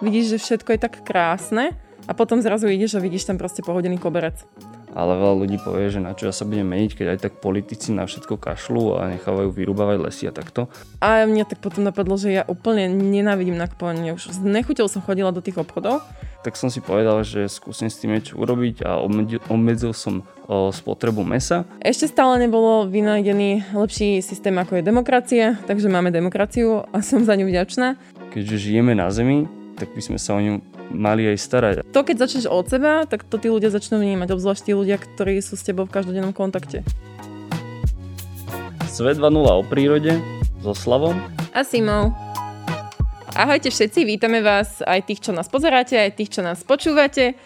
vidíš, že všetko je tak krásne a potom zrazu ideš a vidíš tam proste pohodený koberec. Ale veľa ľudí povie, že na čo ja sa budem meniť, keď aj tak politici na všetko kašľú a nechávajú vyrúbavať lesy a takto. A mňa tak potom napadlo, že ja úplne nenávidím nakupovanie. Už nechuteľ som chodila do tých obchodov. Tak som si povedal, že skúsim s tým niečo urobiť a obmedzil som spotrebu mesa. Ešte stále nebolo vynájdený lepší systém, ako je demokracia, takže máme demokraciu a som za ňu vďačná. Keďže žijeme na Zemi, tak by sme sa o ňu mali aj starať. To, keď začneš od seba, tak to tí ľudia začnú vnímať, obzvlášť tí ľudia, ktorí sú s tebou v každodennom kontakte. Svet 2.0 o prírode so Slavom a Simou. Ahojte všetci, vítame vás aj tých, čo nás pozeráte, aj tých, čo nás počúvate.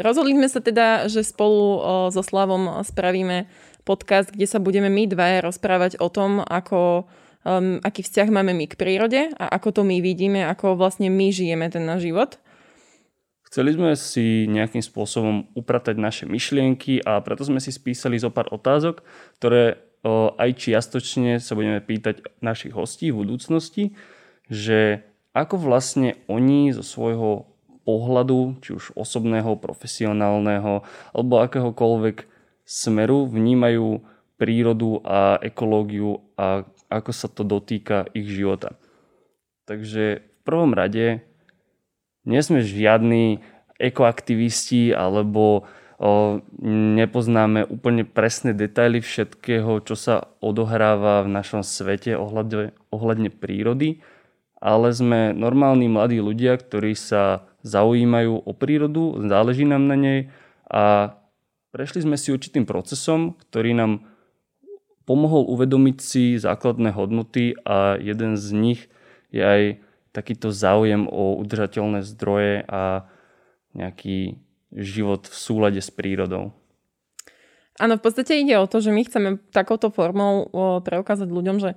Rozhodli sme sa teda, že spolu so Slavom spravíme podcast, kde sa budeme my dvaja rozprávať o tom, ako aký vzťah máme my k prírode a ako to my vidíme, ako vlastne my žijeme ten náš život. Chceli sme si nejakým spôsobom upratať naše myšlienky a preto sme si spísali zo pár otázok, ktoré aj čiastočne sa budeme pýtať našich hostí v budúcnosti, že ako vlastne oni zo svojho pohľadu, či už osobného, profesionálneho alebo akéhokoľvek smeru vnímajú prírodu a ekológiu a ako sa to dotýka ich života. Takže v prvom rade nie sme žiadni ekoaktivisti alebo nepoznáme úplne presné detaily všetkého, čo sa odohráva v našom svete ohľadne prírody, ale sme normálni mladí ľudia, ktorí sa zaujímajú o prírodu, záleží nám na nej a prešli sme si určitým procesom, ktorý nám pomohol uvedomiť si základné hodnoty a jeden z nich je aj takýto záujem o udržateľné zdroje a nejaký život v súlade s prírodou. Áno, v podstate ide o to, že my chceme takouto formou preukázať ľuďom, že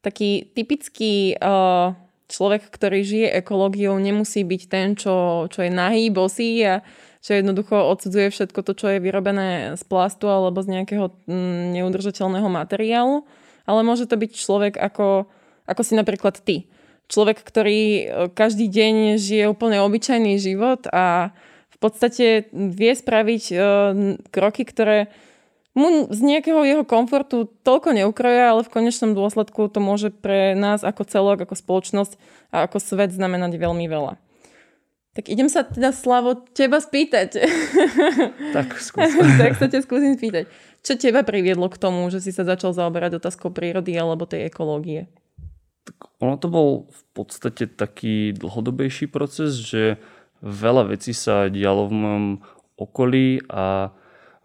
taký typický človek, ktorý žije ekológiou, nemusí byť ten, čo je nahý, bosý a čo jednoducho odsudzuje všetko to, čo je vyrobené z plastu alebo z nejakého neudržateľného materiálu. Ale môže to byť človek ako si napríklad ty. Človek, ktorý každý deň žije úplne obyčajný život a v podstate vie spraviť kroky, ktoré mu z nejakého jeho komfortu toľko neukroja, ale v konečnom dôsledku to môže pre nás ako celok, ako spoločnosť a ako svet znamenať veľmi veľa. Tak idem sa teda, Slavo, teba spýtať. Tak skúsim. Tak sa ťa skúsim spýtať. Čo teba priviedlo k tomu, že si sa začal zaoberať otázkou prírody alebo tej ekológie? Tak ono to bol v podstate taký dlhodobejší proces, že veľa vecí sa dialo v mojom okolí a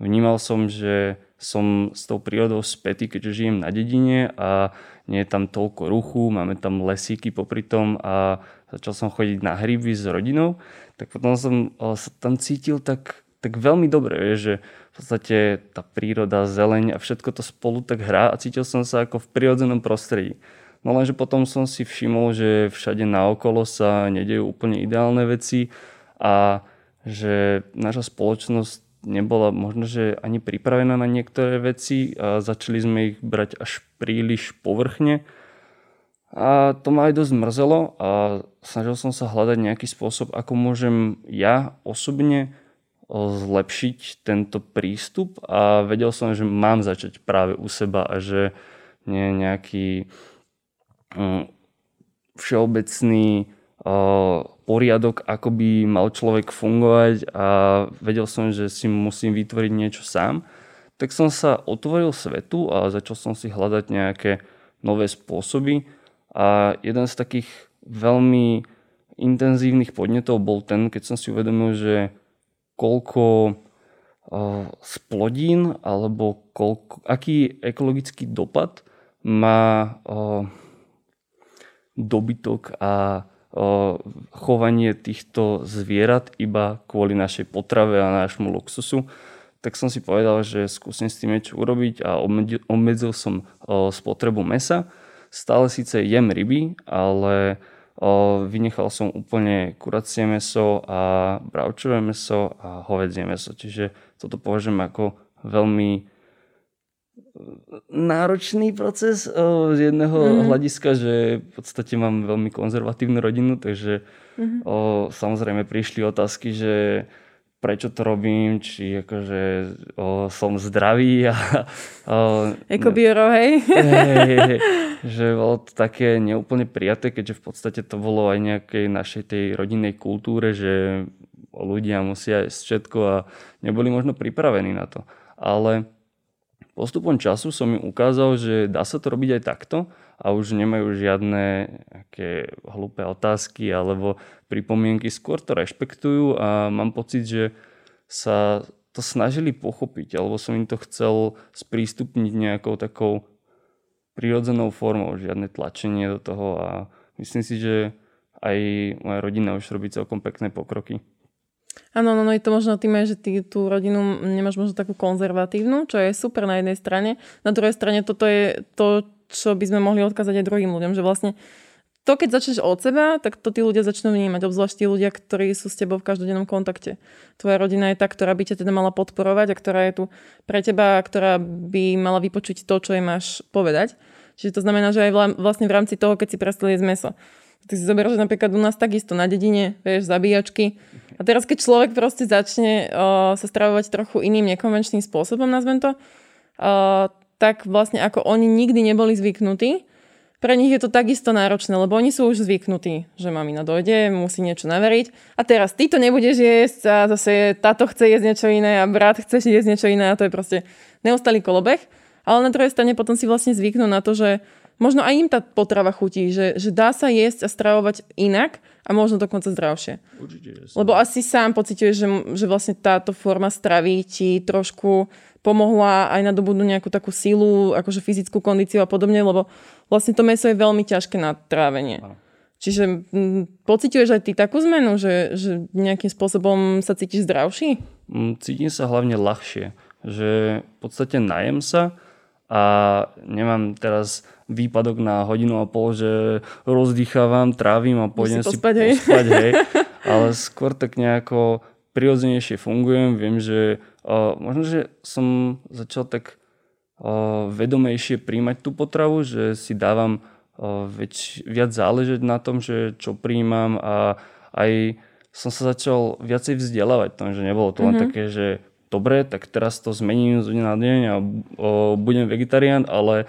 vnímal som, že som s tou prírodou spätý, keďže žijem na dedine a nie je tam toľko ruchu, máme tam lesíky popri tom a začal som chodiť na hríby s rodinou, tak potom som sa tam cítil tak veľmi dobre, že v podstate tá príroda, zeleň a všetko to spolu tak hrá a cítil som sa ako v prírodzenom prostredí. No lenže potom som si všimol, že všade naokolo sa nedejú úplne ideálne veci a že naša spoločnosť nebola možno, že ani pripravená na niektoré veci a začali sme ich brať až príliš povrchne. A to ma aj dosť mrzelo a snažil som sa hľadať nejaký spôsob, ako môžem ja osobne zlepšiť tento prístup a vedel som, že mám začať práve u seba a že nie nejaký všeobecný poriadok, ako by mal človek fungovať a vedel som, že si musím vytvoriť niečo sám. Tak som sa otvoril svetu a začal som si hľadať nejaké nové spôsoby. A jeden z takých veľmi intenzívnych podnetov bol ten, keď som si uvedomil, že koľko splodín alebo aký ekologický dopad má dobytok a chovanie týchto zvierat iba kvôli našej potrave a nášmu luxusu. Tak som si povedal, že skúsim s tým niečo urobiť a obmedzil som spotrebu mesa. Stále síce jem ryby, ale vynechal som úplne kuracie mäso a bravčové mäso a hovädzie mäso. Čiže toto považujem ako veľmi náročný proces z jedného hľadiska, že v podstate mám veľmi konzervatívnu rodinu, takže samozrejme prišli otázky, že prečo to robím, či akože som zdravý. Eko bioro, hej? Hej. Že bolo to také neúplne prijaté, keďže v podstate to bolo aj nejakej našej tej rodinnej kultúre, že ľudia musia jesť všetko a neboli možno pripravení na to. Ale postupom času som im ukázal, že dá sa to robiť aj takto a už nemajú žiadne aké hlúpe otázky alebo pripomienky, skôr to rešpektujú a mám pocit, že sa to snažili pochopiť alebo som im to chcel sprístupniť nejakou takou prirodzenou formou, žiadne tlačenie do toho a myslím si, že aj moja rodina už robí celkom pekné pokroky. Áno, no je to možno tým aj, že ty tú rodinu nemáš možno takú konzervatívnu, čo je super na jednej strane. Na druhej strane toto je to, čo by sme mohli odkázať aj druhým ľuďom, že vlastne to, keď začneš od seba, tak to tí ľudia začnú vnímať, obzvlášť tí ľudia, ktorí sú s tebou v každodennom kontakte. Tvoja rodina je tá, ktorá by ťa teda mala podporovať a ktorá je tu pre teba, ktorá by mala vypočuť to, čo jej máš povedať. Čiže to znamená, že aj vlastne v rámci toho, keď si prestal jesť meso. Ty si zoberieš napríklad u nás takisto na dedine, vieš, zabíjačky. A teraz, keď človek proste začne sa stravovať trochu iným nekonvenčným spôsobom, nazvem to, tak vlastne ako oni nikdy neboli zvyknutí, pre nich je to takisto náročné, lebo oni sú už zvyknutí, že mamina dojde, musí niečo naveriť a teraz ty to nebudeš jesť a zase táto chce jesť niečo iné a brat chce jesť niečo iné a to je proste neustalý kolobeh. Ale na druhej strane potom si vlastne zvyknú na to, že možno aj im tá potrava chutí, že dá sa jesť a stravovať inak a možno dokonca zdravšie. Určite. Lebo asi sám pociťuješ, že vlastne táto forma stravy ti trošku pomohla aj nadobudnú nejakú takú silu, akože fyzickú kondíciu a podobne, lebo vlastne to mäso je veľmi ťažké na trávenie. Aha. Čiže pociťuješ aj ty takú zmenu, že nejakým spôsobom sa cítiš zdravší? Cítim sa hlavne ľahšie, že v podstate najem sa a nemám teraz výpadok na hodinu a pol, že rozdýchávam, trávim a pôjdem si pospať, hej. Ale skôr tak nejako prirodzenejšie fungujem. Viem, že možno, že som začal tak vedomejšie príjmať tú potravu, že si dávam viac záležať na tom, že čo príjmam a aj som sa začal viacej vzdelávať tom, že nebolo to len také, že dobre, tak teraz to zmením z dňa na deň a budem vegetarián, ale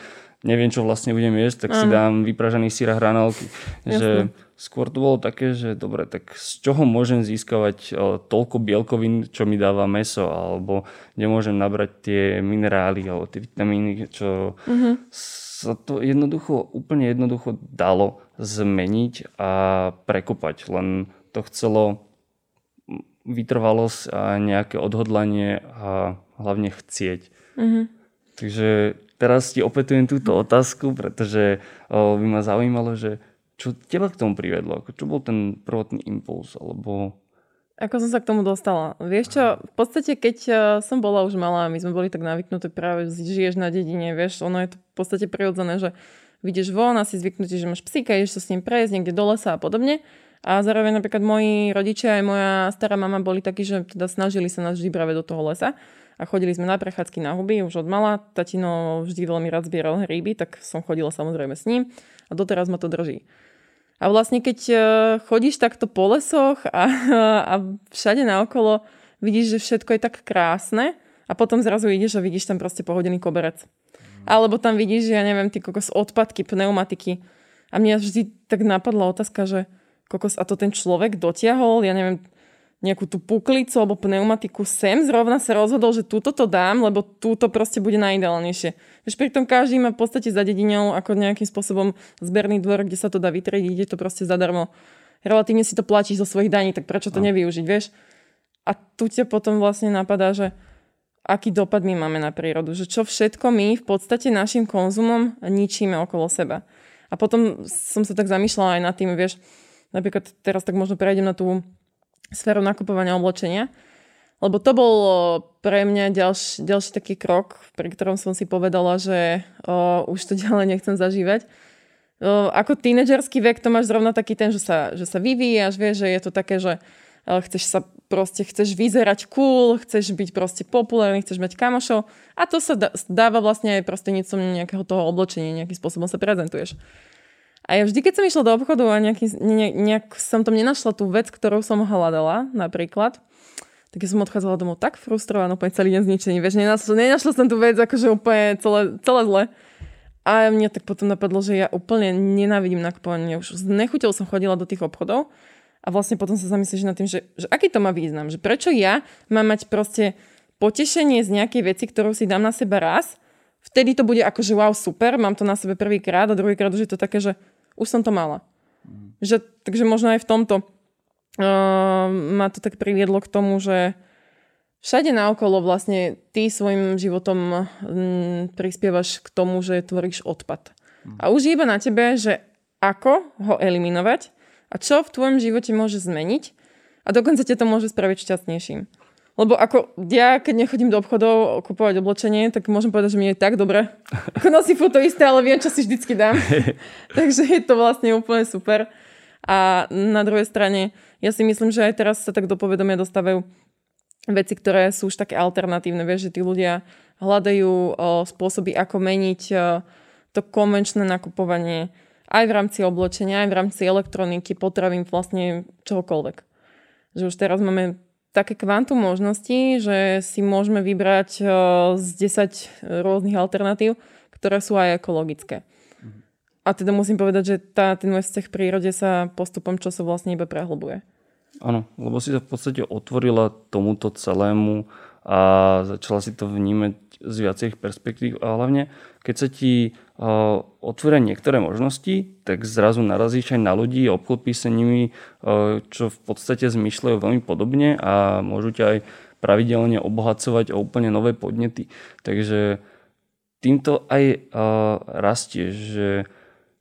neviem, čo vlastne budem jesť, tak si dám vypražený sír a hranolky. Že skôr to bolo také, že dobre, tak z čoho môžem získavať toľko bielkovín, čo mi dáva mäso, alebo kde môžem nabrať tie minerály alebo tie vitamíny, čo sa to úplne jednoducho dalo zmeniť a prekopať. Len to chcelo vytrvalosť a nejaké odhodlanie a hlavne chcieť. Takže teraz ti opätujem túto otázku, pretože by ma zaujímalo, že čo teba k tomu privedlo? Čo bol ten prvotný impuls? Alebo... Ako som sa k tomu dostala? Vieš čo, v podstate keď som bola už malá, my sme boli tak naviknuté práve, že žiješ na dedine, vieš, ono je to v podstate prirodzené, že vidíš von a si zvyknutí, že máš psíka, ideš sa s ním prejsť niekde do lesa a podobne. A zároveň napríklad moji rodičia aj moja stará mama boli takí, že teda snažili sa nás vždy brať do toho lesa a chodili sme na prechádzky na huby už od mala. Tatino vždy veľmi rád zbieral hríby, tak som chodila samozrejme s ním a doteraz ma to drží. A vlastne keď chodíš takto po lesoch a všade naokolo vidíš, že všetko je tak krásne a potom zrazu ideš a vidíš tam proste pohodený koberec. Alebo tam vidíš, ja neviem, ty kokos odpadky, pneumatiky. A mňa vždy tak napadla otázka, že kokos, a to ten človek dotiahol, ja neviem, nejakú tú puklicu alebo pneumatiku sem, zrovna sa rozhodol, že túto to dám, lebo túto proste bude najideálnejšie. Vieš, pri tom každý má v podstate za dedinou ako nejakým spôsobom zberný dvor, kde sa to dá vytriediť, ide to proste zadarmo. Relatívne si to platíš zo svojich daní, tak prečo to nevyužiť, vieš? A tu ťa potom vlastne napadá, že aký dopad my máme na prírodu, že čo všetko my v podstate našim konzumom ničíme okolo seba. A potom som sa tak zamýšľala aj nad tým, vieš, napríklad teraz tak možno prejdem na tú sféru nakupovania oblečenia, lebo to bol pre mňa ďalší taký krok, pri ktorom som si povedala, že už to ďalej nechcem zažívať. Ako tínedžerský vek to máš zrovna taký ten, že sa vyvíjaš, vieš, že je to také, že chceš vyzerať cool, chceš byť proste populárny, chceš mať kamošov a to sa dáva vlastne aj proste niečo nejakého toho oblečenia, nejakým spôsobom sa prezentuješ. A ja vždy, keď som išla do obchodu a nejak som tam nenašla tú vec, ktorú som hľadala napríklad, tak ja som odchádzala domov tak frustrovaná, úplne celý deň zničený, vieš, nenašla som tú vec akože úplne celé zle. A mňa tak potom napadlo, že ja úplne nenávidím nakupovanie, už nechutil som chodila do tých obchodov a vlastne potom sa zamyslíš nad tým, že aký to má význam, že prečo ja mám mať proste potešenie z nejakej veci, ktorú si dám na seba raz, vtedy to bude akože wow, super, mám to na sebe prvýkrát a druhýkrát už je to také, že už som to mala. Že, takže možno aj v tomto ma to tak priviedlo k tomu, že všade naokolo vlastne ty svojim životom prispievaš k tomu, že tvoríš odpad. A už je iba na tebe, že ako ho eliminovať a čo v tvojom živote môže zmeniť a dokonca ťa to môže spraviť šťastnejším. Lebo ako ja, keď nechodím do obchodov kupovať oblečenie, tak môžem povedať, že mi je tak dobre. Nosím furt to isté, ale viem, čo si vždycky dám. Takže je to vlastne úplne super. A na druhej strane, ja si myslím, že aj teraz sa tak do povedomia dostávajú veci, ktoré sú už také alternatívne. Vieš, že tí ľudia hľadajú spôsoby, ako meniť to konvenčné nakupovanie aj v rámci oblečenia, aj v rámci elektroniky, potravín, vlastne čokoľvek. Že už teraz máme také kvantum možností, že si môžeme vybrať z 10 rôznych alternatív, ktoré sú aj ekologické. A teda musím povedať, že ten môj vzťah v prírode sa postupom času vlastne iba prehlbuje. Áno, lebo si to v podstate otvorila tomuto celému a začala si to vnímať z viacerých perspektív a hlavne, keď sa ti otvoria niektoré možnosti, tak zrazu narazíš aj na ľudí, obklopí sa nimi, čo v podstate zmyšľajú veľmi podobne a môžu ťa aj pravidelne obohacovať o úplne nové podnety. Takže týmto aj rastieš, že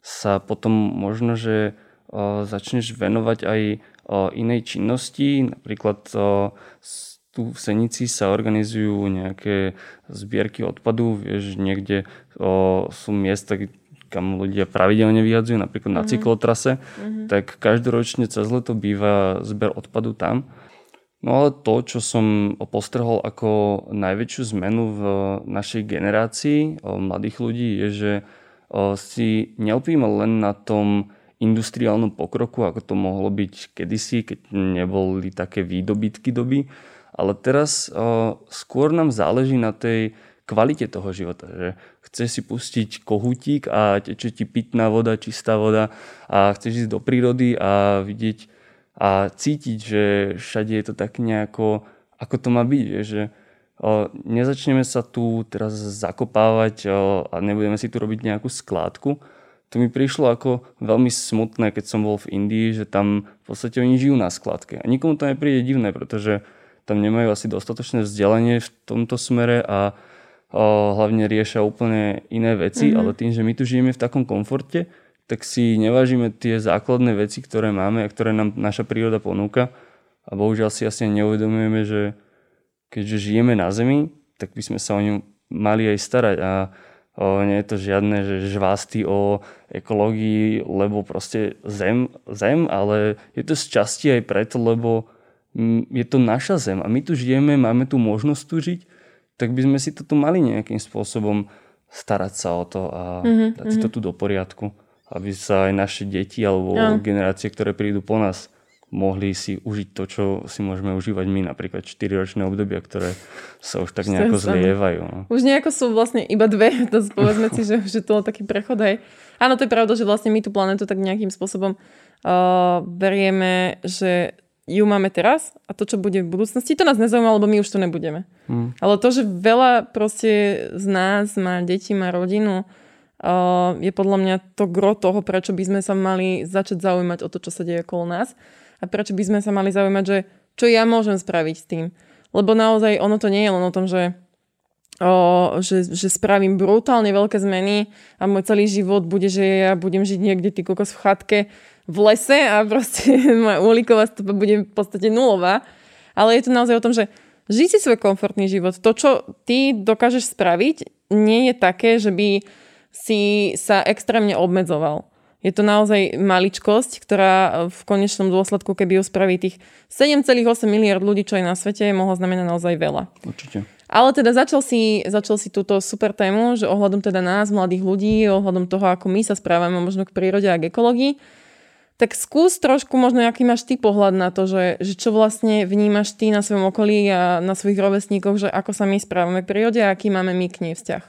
sa potom možno, že začneš venovať aj inej činnosti. Napríklad tu v Senici sa organizujú nejaké zbierky odpadu. Vieš, niekde sú miesta, kam ľudia pravidelne vyhadzujú, napríklad na cyklotrase. Tak každoročne cez leto býva zber odpadu tam. No ale to, čo som postrhol ako najväčšiu zmenu v našej generácii mladých ľudí, je, že si nelpíme len na tom industriálnom pokroku, ako to mohlo byť kedysi, keď neboli také výdobytky doby, ale teraz skôr nám záleží na tej kvalite toho života, že chceš si pustiť kohútik a teče ti pitná voda, čistá voda a chceš ísť do prírody a vidieť a cítiť, že všade je to tak nejako, ako to má byť, že nezačneme sa tu teraz zakopávať a nebudeme si tu robiť nejakú skládku. To mi prišlo ako veľmi smutné, keď som bol v Indii, že tam v podstate oni žijú na skladke. A nikomu to nepríde divné, pretože tam nemajú asi dostatočné vzdelanie v tomto smere a hlavne riešia úplne iné veci, ale tým, že my tu žijeme v takom komforte, tak si nevážime tie základné veci, ktoré máme a ktoré nám naša príroda ponúka. A bohužiaľ si asi neuvedomujeme, že keďže žijeme na Zemi, tak by sme sa o ňu mali aj starať a nie je to žiadne že žvásty o ekológii, lebo proste zem, ale je to z časti aj preto, lebo je to naša zem a my tu žijeme, máme tu možnosť tu žiť, tak by sme si to tu mali nejakým spôsobom starať sa o to a dať si to tu do poriadku, aby sa aj naše deti alebo generácie, ktoré prídu po nás, mohli si užiť to, čo si môžeme užívať my, napríklad 4-ročné obdobia, ktoré sa už tak nejako zlievajú. No. Už nejako sú vlastne iba dve, to povedzme si, že už je to taký prechod aj. Áno, to je pravda, že vlastne my tú planetu tak nejakým spôsobom berieme, že ju máme teraz a to, čo bude v budúcnosti, to nás nezaujíma, lebo my už tu nebudeme. Ale to, že veľa proste z nás má deti, má rodinu, je podľa mňa to gro toho, prečo by sme sa mali začať zaujímať o to, čo sa deje okolo nás. A prečo by sme sa mali zaujímať, že čo ja môžem spraviť s tým. Lebo naozaj ono to nie je len o tom, že spravím brutálne veľké zmeny a môj celý život bude, že ja budem žiť niekde ty kokos v chatke v lese a proste moja uhlíková stopa bude v podstate nulová. Ale je to naozaj o tom, že žij si svoj komfortný život. To, čo ty dokážeš spraviť, nie je také, že by si sa extrémne obmedzoval. Je to naozaj maličkosť, ktorá v konečnom dôsledku, keby ju spraví tých 7,8 miliard ľudí, čo je na svete, mohla znamenať naozaj veľa. Určite. Ale teda začal si túto super tému, že ohľadom teda nás, mladých ľudí, ohľadom toho, ako my sa správame možno k prírode a k ekológii, tak skús trošku možno, aký máš ty pohľad na to, že čo vlastne vnímaš ty na svojom okolí a na svojich rovesníkoch, že ako sa my správame k prírode a aký máme my k nej vzťah.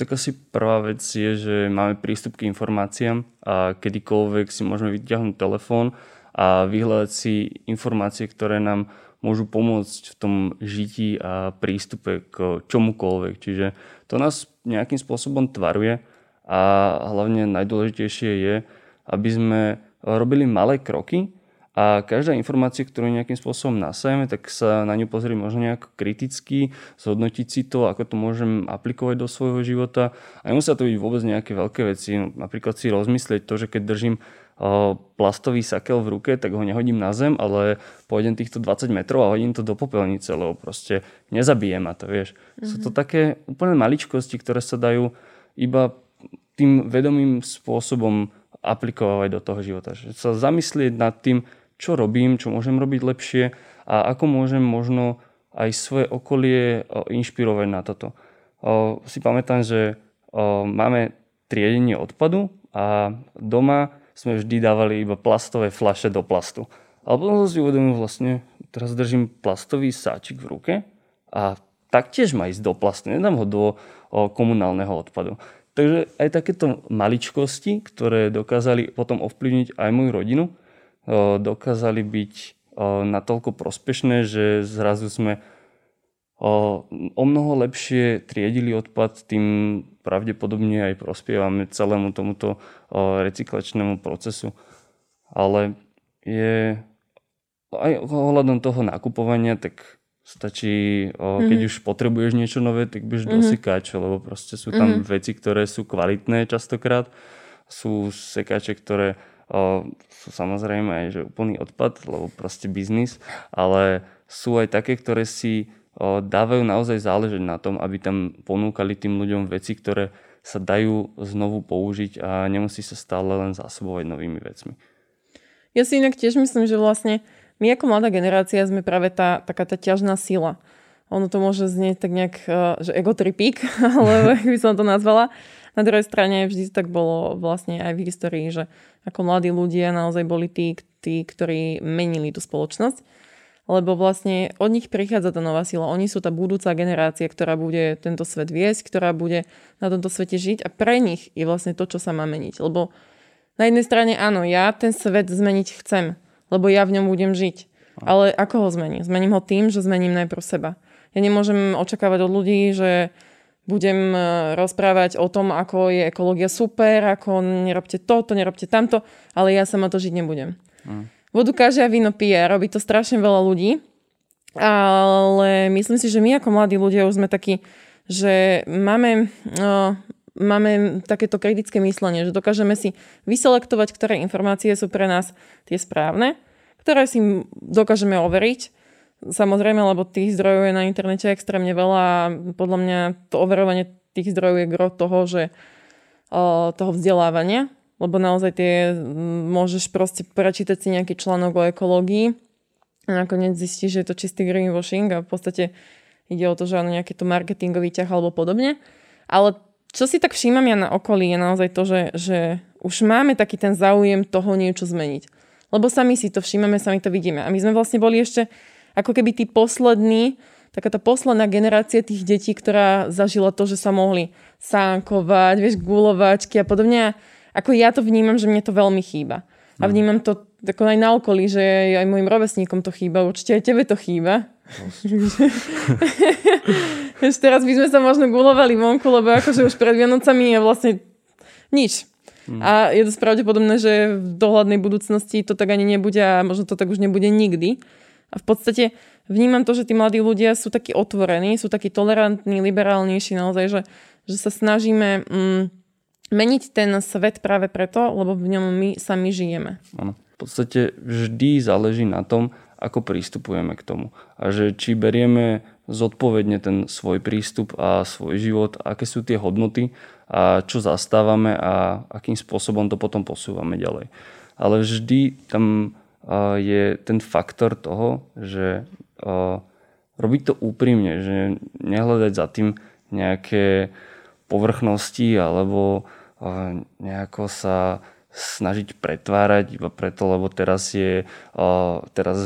Tak asi prvá vec je, že máme prístup k informáciám a kedykoľvek si môžeme vyťahnuť telefón a vyhľadať si informácie, ktoré nám môžu pomôcť v tom žití a prístupe k čomukoľvek. Čiže to nás nejakým spôsobom tvaruje a hlavne najdôležitejšie je, aby sme robili malé kroky a každá informácia, ktorú nejakým spôsobom nasajeme, tak sa na ňu pozrieť možno nejak kriticky, zhodnotiť si to, ako to môžem aplikovať do svojho života. A nemusia to byť vôbec nejaké veľké veci. Napríklad si rozmyslieť to, že keď držím plastový sakel v ruke, tak ho nehodím na zem, ale pôjdem týchto 20 metrov a hodím to do popelnice, lebo proste nezabije ma to, vieš. Mm-hmm. Sú to také úplne maličkosti, ktoré sa dajú iba tým vedomým spôsobom aplikovať do toho života. Že sa zamyslieť nad tým, čo robím, čo môžem robiť lepšie a ako môžem možno aj svoje okolie inšpirovať na toto. Si pamätám, že máme triedenie odpadu a doma sme vždy dávali iba plastové fľaše do plastu. Ale potom si uvedomil vlastne, teraz držím plastový sáčik v ruke a taktiež má ísť do plastu, nedám ho do komunálneho odpadu. Takže aj takéto maličkosti, ktoré dokázali potom ovplyvniť aj moju rodinu, dokázali byť natoľko prospešné, že zrazu sme o mnoho lepšie triedili odpad, tým pravdepodobne aj prospievame celému tomuto recyklačnému procesu. Ale je aj ohľadom toho nakupovania, tak stačí, keď už potrebuješ niečo nové, tak bež do sekáča, lebo proste sú tam veci, ktoré sú kvalitné častokrát. Sú sekáče, ktoré sú samozrejme aj že úplný odpad, lebo proste biznis, ale sú aj také, ktoré si dávajú naozaj záležať na tom, aby tam ponúkali tým ľuďom veci, ktoré sa dajú znovu použiť a nemusí sa stále len zásobovať novými vecmi. Ja si inak tiež myslím, že vlastne my ako mladá generácia sme práve taká tá ťažná sila. Ono to môže znieť tak nejak, že egotripík, alebo jak by som to nazvala. Na druhej strane vždy tak bolo vlastne aj v histórii, že ako mladí ľudia naozaj boli tí, ktorí menili tú spoločnosť. Lebo vlastne od nich prichádza tá nová sila. Oni sú tá budúca generácia, ktorá bude tento svet viesť, ktorá bude na tomto svete žiť a pre nich je vlastne to, čo sa má meniť. Lebo na jednej strane áno, ja ten svet zmeniť chcem, lebo ja v ňom budem žiť. Ale ako ho zmením? Zmením ho tým, že zmením najprv seba. Ja nemôžem očakávať od ľudí, že budem rozprávať o tom, ako je ekológia super, ako nerobte toto, nerobte tamto, ale ja sama to žiť nebudem. Vodu káže a víno pije. Robí to strašne veľa ľudí. Ale myslím si, že my ako mladí ľudia už sme takí, že máme takéto kritické myslenie, že dokážeme si vyselektovať, ktoré informácie sú pre nás tie správne, ktoré si dokážeme overiť. Samozrejme, lebo tých zdrojov je na internete extrémne veľa a podľa mňa to overovanie tých zdrojov je gro toho vzdelávania. Lebo naozaj môžeš proste prečítať si nejaký článok o ekológii a nakoniec zistíš, že je to čistý greenwashing a v podstate ide o to, že áno, nejaký to marketingový ťah alebo podobne. Ale čo si tak všímam ja na okolí je naozaj to, že už máme taký ten záujem toho niečo zmeniť. Lebo sami si to všímame, sami to vidíme. A my sme vlastne boli ešte ako keby tí poslední, taká tá posledná generácia tých detí, ktorá zažila to, že sa mohli sánkovať, vieš, guľovačky a podobne. Ako ja to vnímam, že mne to veľmi chýba. A vnímam to ako aj na okolí, že aj mojim rovesníkom to chýba. Určite aj tebe to chýba. Ešte teraz by sme sa možno guľovali vonku, lebo akože už pred Vianocami je vlastne nič. A je to pravdepodobné, že v dohľadnej budúcnosti to tak ani nebude a možno to tak už nebude nikdy. A v podstate vnímam to, že tí mladí ľudia sú takí otvorení, sú takí tolerantní, liberálnejší naozaj, že sa snažíme meniť ten svet práve preto, lebo v ňom my sami žijeme. Áno. V podstate vždy záleží na tom, ako prístupujeme k tomu. A že či berieme zodpovedne ten svoj prístup a svoj život, aké sú tie hodnoty a čo zastávame a akým spôsobom to potom posúvame ďalej. Ale vždy tam je ten faktor toho, že robiť to úprimne, že nehľadať za tým nejaké povrchnosti alebo nejako sa snažiť pretvárať iba preto, lebo teraz je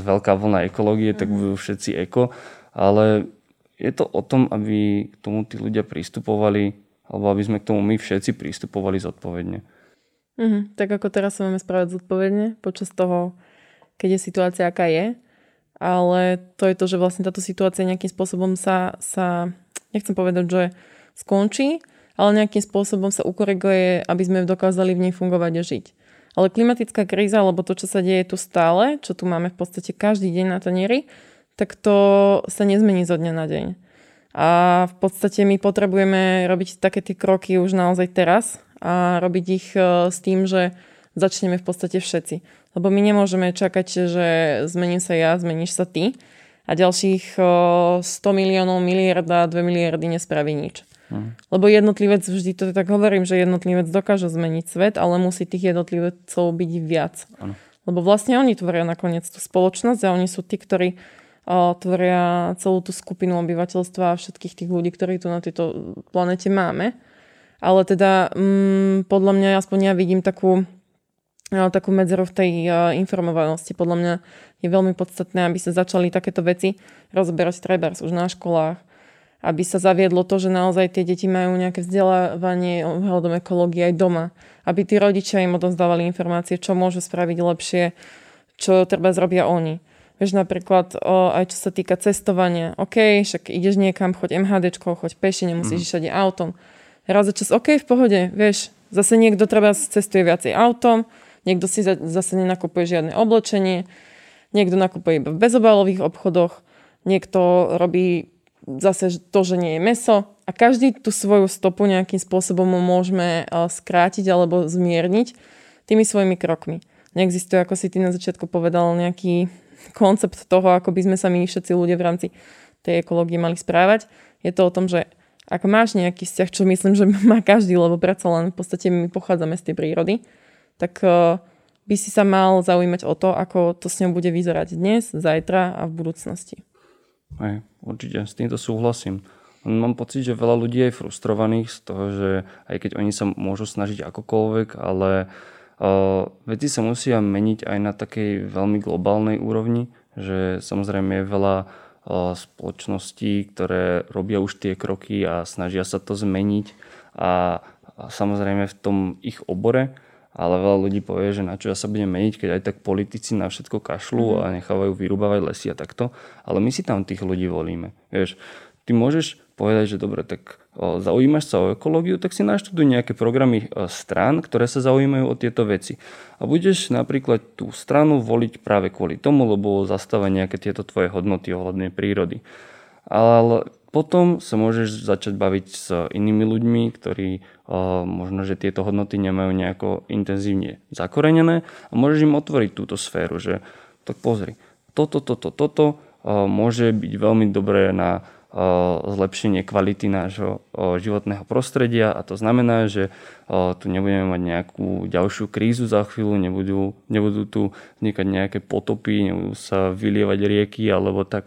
veľká vlna ekológie, tak budú všetci eko, ale je to o tom, aby k tomu tí ľudia pristupovali, alebo aby sme k tomu my všetci pristupovali zodpovedne. Tak ako teraz sa máme správať zodpovedne počas toho, keď je situácia, aká je, ale to je to, že vlastne táto situácia nejakým spôsobom sa nechcem povedať, že skončí, ale nejakým spôsobom sa ukoriguje, aby sme dokázali v nej fungovať a žiť. Ale klimatická kríza, alebo to, čo sa deje tu stále, čo tu máme v podstate každý deň na tanieri, tak to sa nezmení zo dňa na deň. A v podstate my potrebujeme robiť také tie kroky už naozaj teraz a robiť ich s tým, že začneme v podstate všetci. Lebo my nemôžeme čakať, že zmením sa ja, zmeníš sa ty a ďalších 100 miliónov, miliarda, 2 miliardy nespraví nič. Lebo jednotlivec, vždy to tak hovorím, že jednotlivec dokáže zmeniť svet, ale musí tých jednotlivcov byť viac. Ano. Lebo vlastne oni tvoria nakoniec tú spoločnosť a oni sú tí, ktorí tvoria celú tú skupinu obyvateľstva a všetkých tých ľudí, ktorí tu na tejto planete máme. Ale teda podľa mňa, aspoň ja vidím takú medzeru v tej informovanosti. Podľa mňa je veľmi podstatné, aby sa začali takéto veci rozberať trebárs už na školách, aby sa zaviedlo to, že naozaj tie deti majú nejaké vzdelávanie ohľadom ekológie aj doma. Aby tí rodičia im odovzdávali informácie, čo môžu spraviť lepšie, čo treba zrobia oni. Vieš, napríklad aj čo sa týka cestovania. OK, však ideš niekam, choď MHDčko, choď peši, nemusíš ísť autom. Raz za čas, OK, v pohode, vieš. Zase niekto treba cestuje viacej autom, niekto si zase nenakupuje žiadne oblečenie, niekto nakupuje iba v bezobalových obchodoch, niekto robí zase to, že nie je mäso a každý tú svoju stopu nejakým spôsobom môžeme skrátiť alebo zmierniť tými svojimi krokmi. Neexistuje, ako si ty na začiatku povedal, nejaký koncept toho, ako by sme sa my všetci ľudia v rámci tej ekológie mali správať. Je to o tom, že ak máš nejaký vzťah, čo myslím, že má každý, lebo predsa len v podstate my pochádzame z tej prírody, tak by si sa mal zaujímať o to, ako to s ňou bude vyzerať dnes, zajtra a v budúcnosti. Hej, určite, s týmto súhlasím. Mám pocit, že veľa ľudí je frustrovaných z toho, že aj keď oni sa môžu snažiť akokoľvek, ale veci sa musia meniť aj na takej veľmi globálnej úrovni, že samozrejme je veľa spoločností, ktoré robia už tie kroky a snažia sa to zmeniť a samozrejme v tom ich obore, ale veľa ľudí povie, že na čo ja sa budem meniť, keď aj tak politici na všetko kašľú a nechávajú vyrúbavať lesy a takto. Ale my si tam tých ľudí volíme. Vieš, ty môžeš povedať, že dobre, tak zaujímaš sa o ekológiu, tak si naštuduj nejaké programy strán, ktoré sa zaujímajú o tieto veci. A budeš napríklad tú stranu voliť práve kvôli tomu, lebo zastáva nejaké tieto tvoje hodnoty ohľadne prírody. Ale potom sa môžeš začať baviť s inými ľuďmi, ktorí možno, že tieto hodnoty nemajú nejako intenzívne zakorenené a môžeš im otvoriť túto sféru, že tak pozri, toto môže byť veľmi dobré na zlepšenie kvality nášho životného prostredia a to znamená, že tu nebudeme mať nejakú ďalšiu krízu za chvíľu, nebudú tu vznikať nejaké potopy, nebudú sa vylievať rieky alebo tak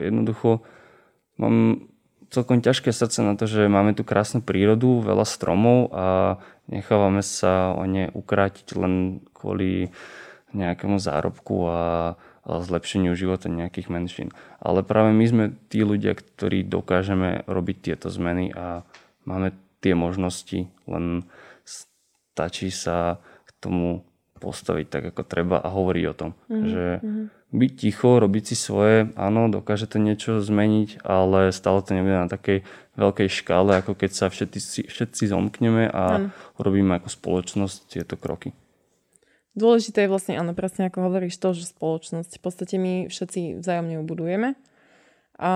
jednoducho. Mám celkom ťažké srdce na to, že máme tu krásnu prírodu, veľa stromov a nechávame sa o ne ukrátiť len kvôli nejakému zárobku a zlepšeniu života nejakých menšín. Ale práve my sme tí ľudia, ktorí dokážeme robiť tieto zmeny a máme tie možnosti, len stačí sa k tomu postaviť tak, ako treba a hovoriť o tom, že byť ticho, robiť si svoje, áno, dokáže to niečo zmeniť, ale stále to nebude na takej veľkej škále, ako keď sa všetci zomkneme a urobíme ako spoločnosť tieto kroky. Dôležité je vlastne, áno, presne ako hovoríš, to, že spoločnosť, v podstate my všetci vzájomne ju budujeme. A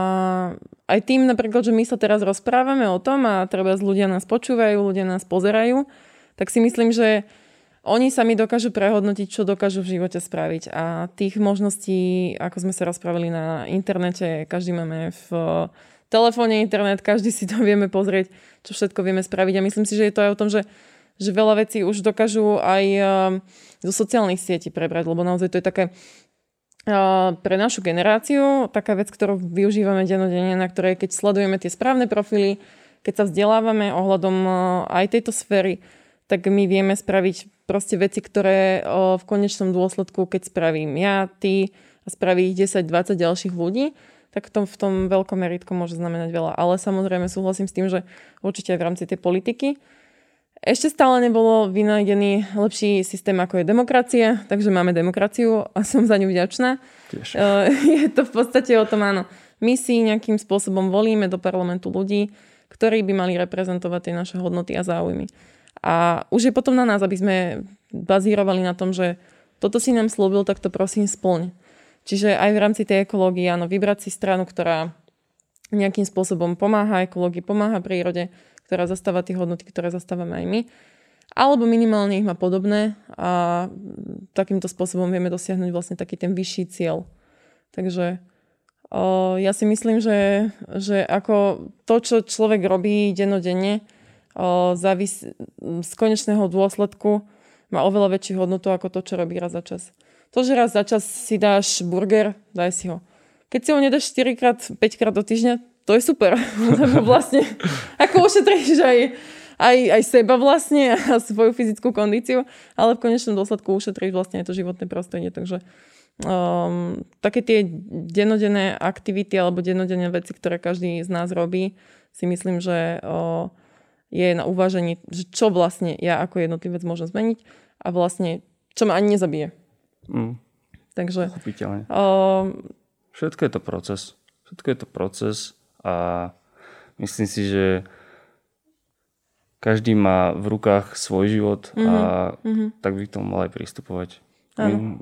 aj tým napríklad, že my sa teraz rozprávame o tom a treba ľudia nás počúvajú, ľudia nás pozerajú, tak si myslím, že oni sami dokážu prehodnotiť, čo dokážu v živote spraviť. A tých možností, ako sme sa rozprávali na internete, každý máme v telefóne, internet, každý si to vieme pozrieť, čo všetko vieme spraviť. A myslím si, že je to aj o tom, že veľa vecí už dokážu aj zo sociálnych sietí prebrať, lebo naozaj to je také pre našu generáciu taká vec, ktorú využívame dennodenne, na ktorej keď sledujeme tie správne profily, keď sa vzdelávame ohľadom aj tejto sféry, tak my vieme spraviť proste veci, ktoré v konečnom dôsledku, keď spravím ja, ty a spraví ich 10-20 ďalších ľudí, tak v tom veľkom meritku môže znamenať veľa. Ale samozrejme súhlasím s tým, že určite aj v rámci tej politiky ešte stále nebolo vynájdený lepší systém, ako je demokracia, takže máme demokraciu a som za ňu vďačná. Tiež. Je to v podstate o tom, áno. My si nejakým spôsobom volíme do parlamentu ľudí, ktorí by mali reprezentovať tie naše hodnoty a záujmy. A už je potom na nás, aby sme bazírovali na tom, že toto si nám slúbil, tak to prosím splň. Čiže aj v rámci tej ekológie, áno, vybrať si stranu, ktorá nejakým spôsobom pomáha ekológii, pomáha prírode, ktorá zastáva tie hodnoty, ktoré zastávame aj my. Alebo minimálne ich má podobné a takýmto spôsobom vieme dosiahnuť vlastne taký ten vyšší cieľ. Takže ja si myslím, že ako to, čo človek robí dennodenne, z konečného dôsledku má oveľa väčšiu hodnotu ako to, čo robí raz za čas. To, že raz za čas si dáš burger, daj si ho. Keď si ho nedáš 4-krát, 5-krát do týždňa, to je super, lebo vlastne ako ušetríš aj seba vlastne a svoju fyzickú kondíciu, ale v konečnom dôsledku ušetríš vlastne aj to životné prostredie. Takže také tie dennodenné aktivity alebo dennodenné veci, ktoré každý z nás robí, si myslím, že je na uvážení, že čo vlastne ja ako jednotlivec môžem zmeniť a vlastne čo ma ani nezabije. Takže všetko je to proces. Všetko je to proces a myslím si, že každý má v rukách svoj život a tak by k tomu mal aj pristupovať.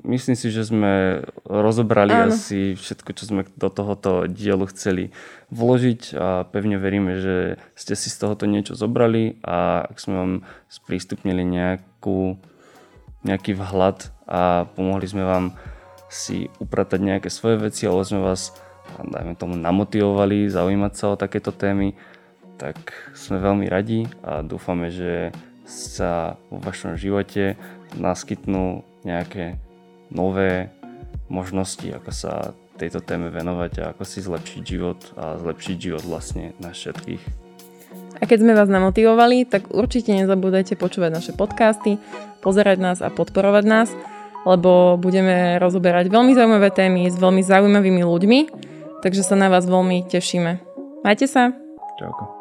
Myslím si, že sme rozobrali asi všetko, čo sme do tohoto dielu chceli vložiť a pevne veríme, že ste si z tohoto niečo zobrali a ak sme vám sprístupnili nejaký vhľad a pomohli sme vám si upratať nejaké svoje veci alebo sme vás dajme tomu namotivovali zaujímať sa o takéto témy, tak sme veľmi radi a dúfame, že sa vo vašom živote naskytnú nejaké nové možnosti, ako sa tejto téme venovať a ako si zlepšiť život vlastne na všetkých. A keď sme vás namotivovali, tak určite nezabúdajte počúvať naše podcasty, pozerať nás a podporovať nás, lebo budeme rozoberať veľmi zaujímavé témy s veľmi zaujímavými ľuďmi, takže sa na vás veľmi tešíme. Majte sa! Čauko.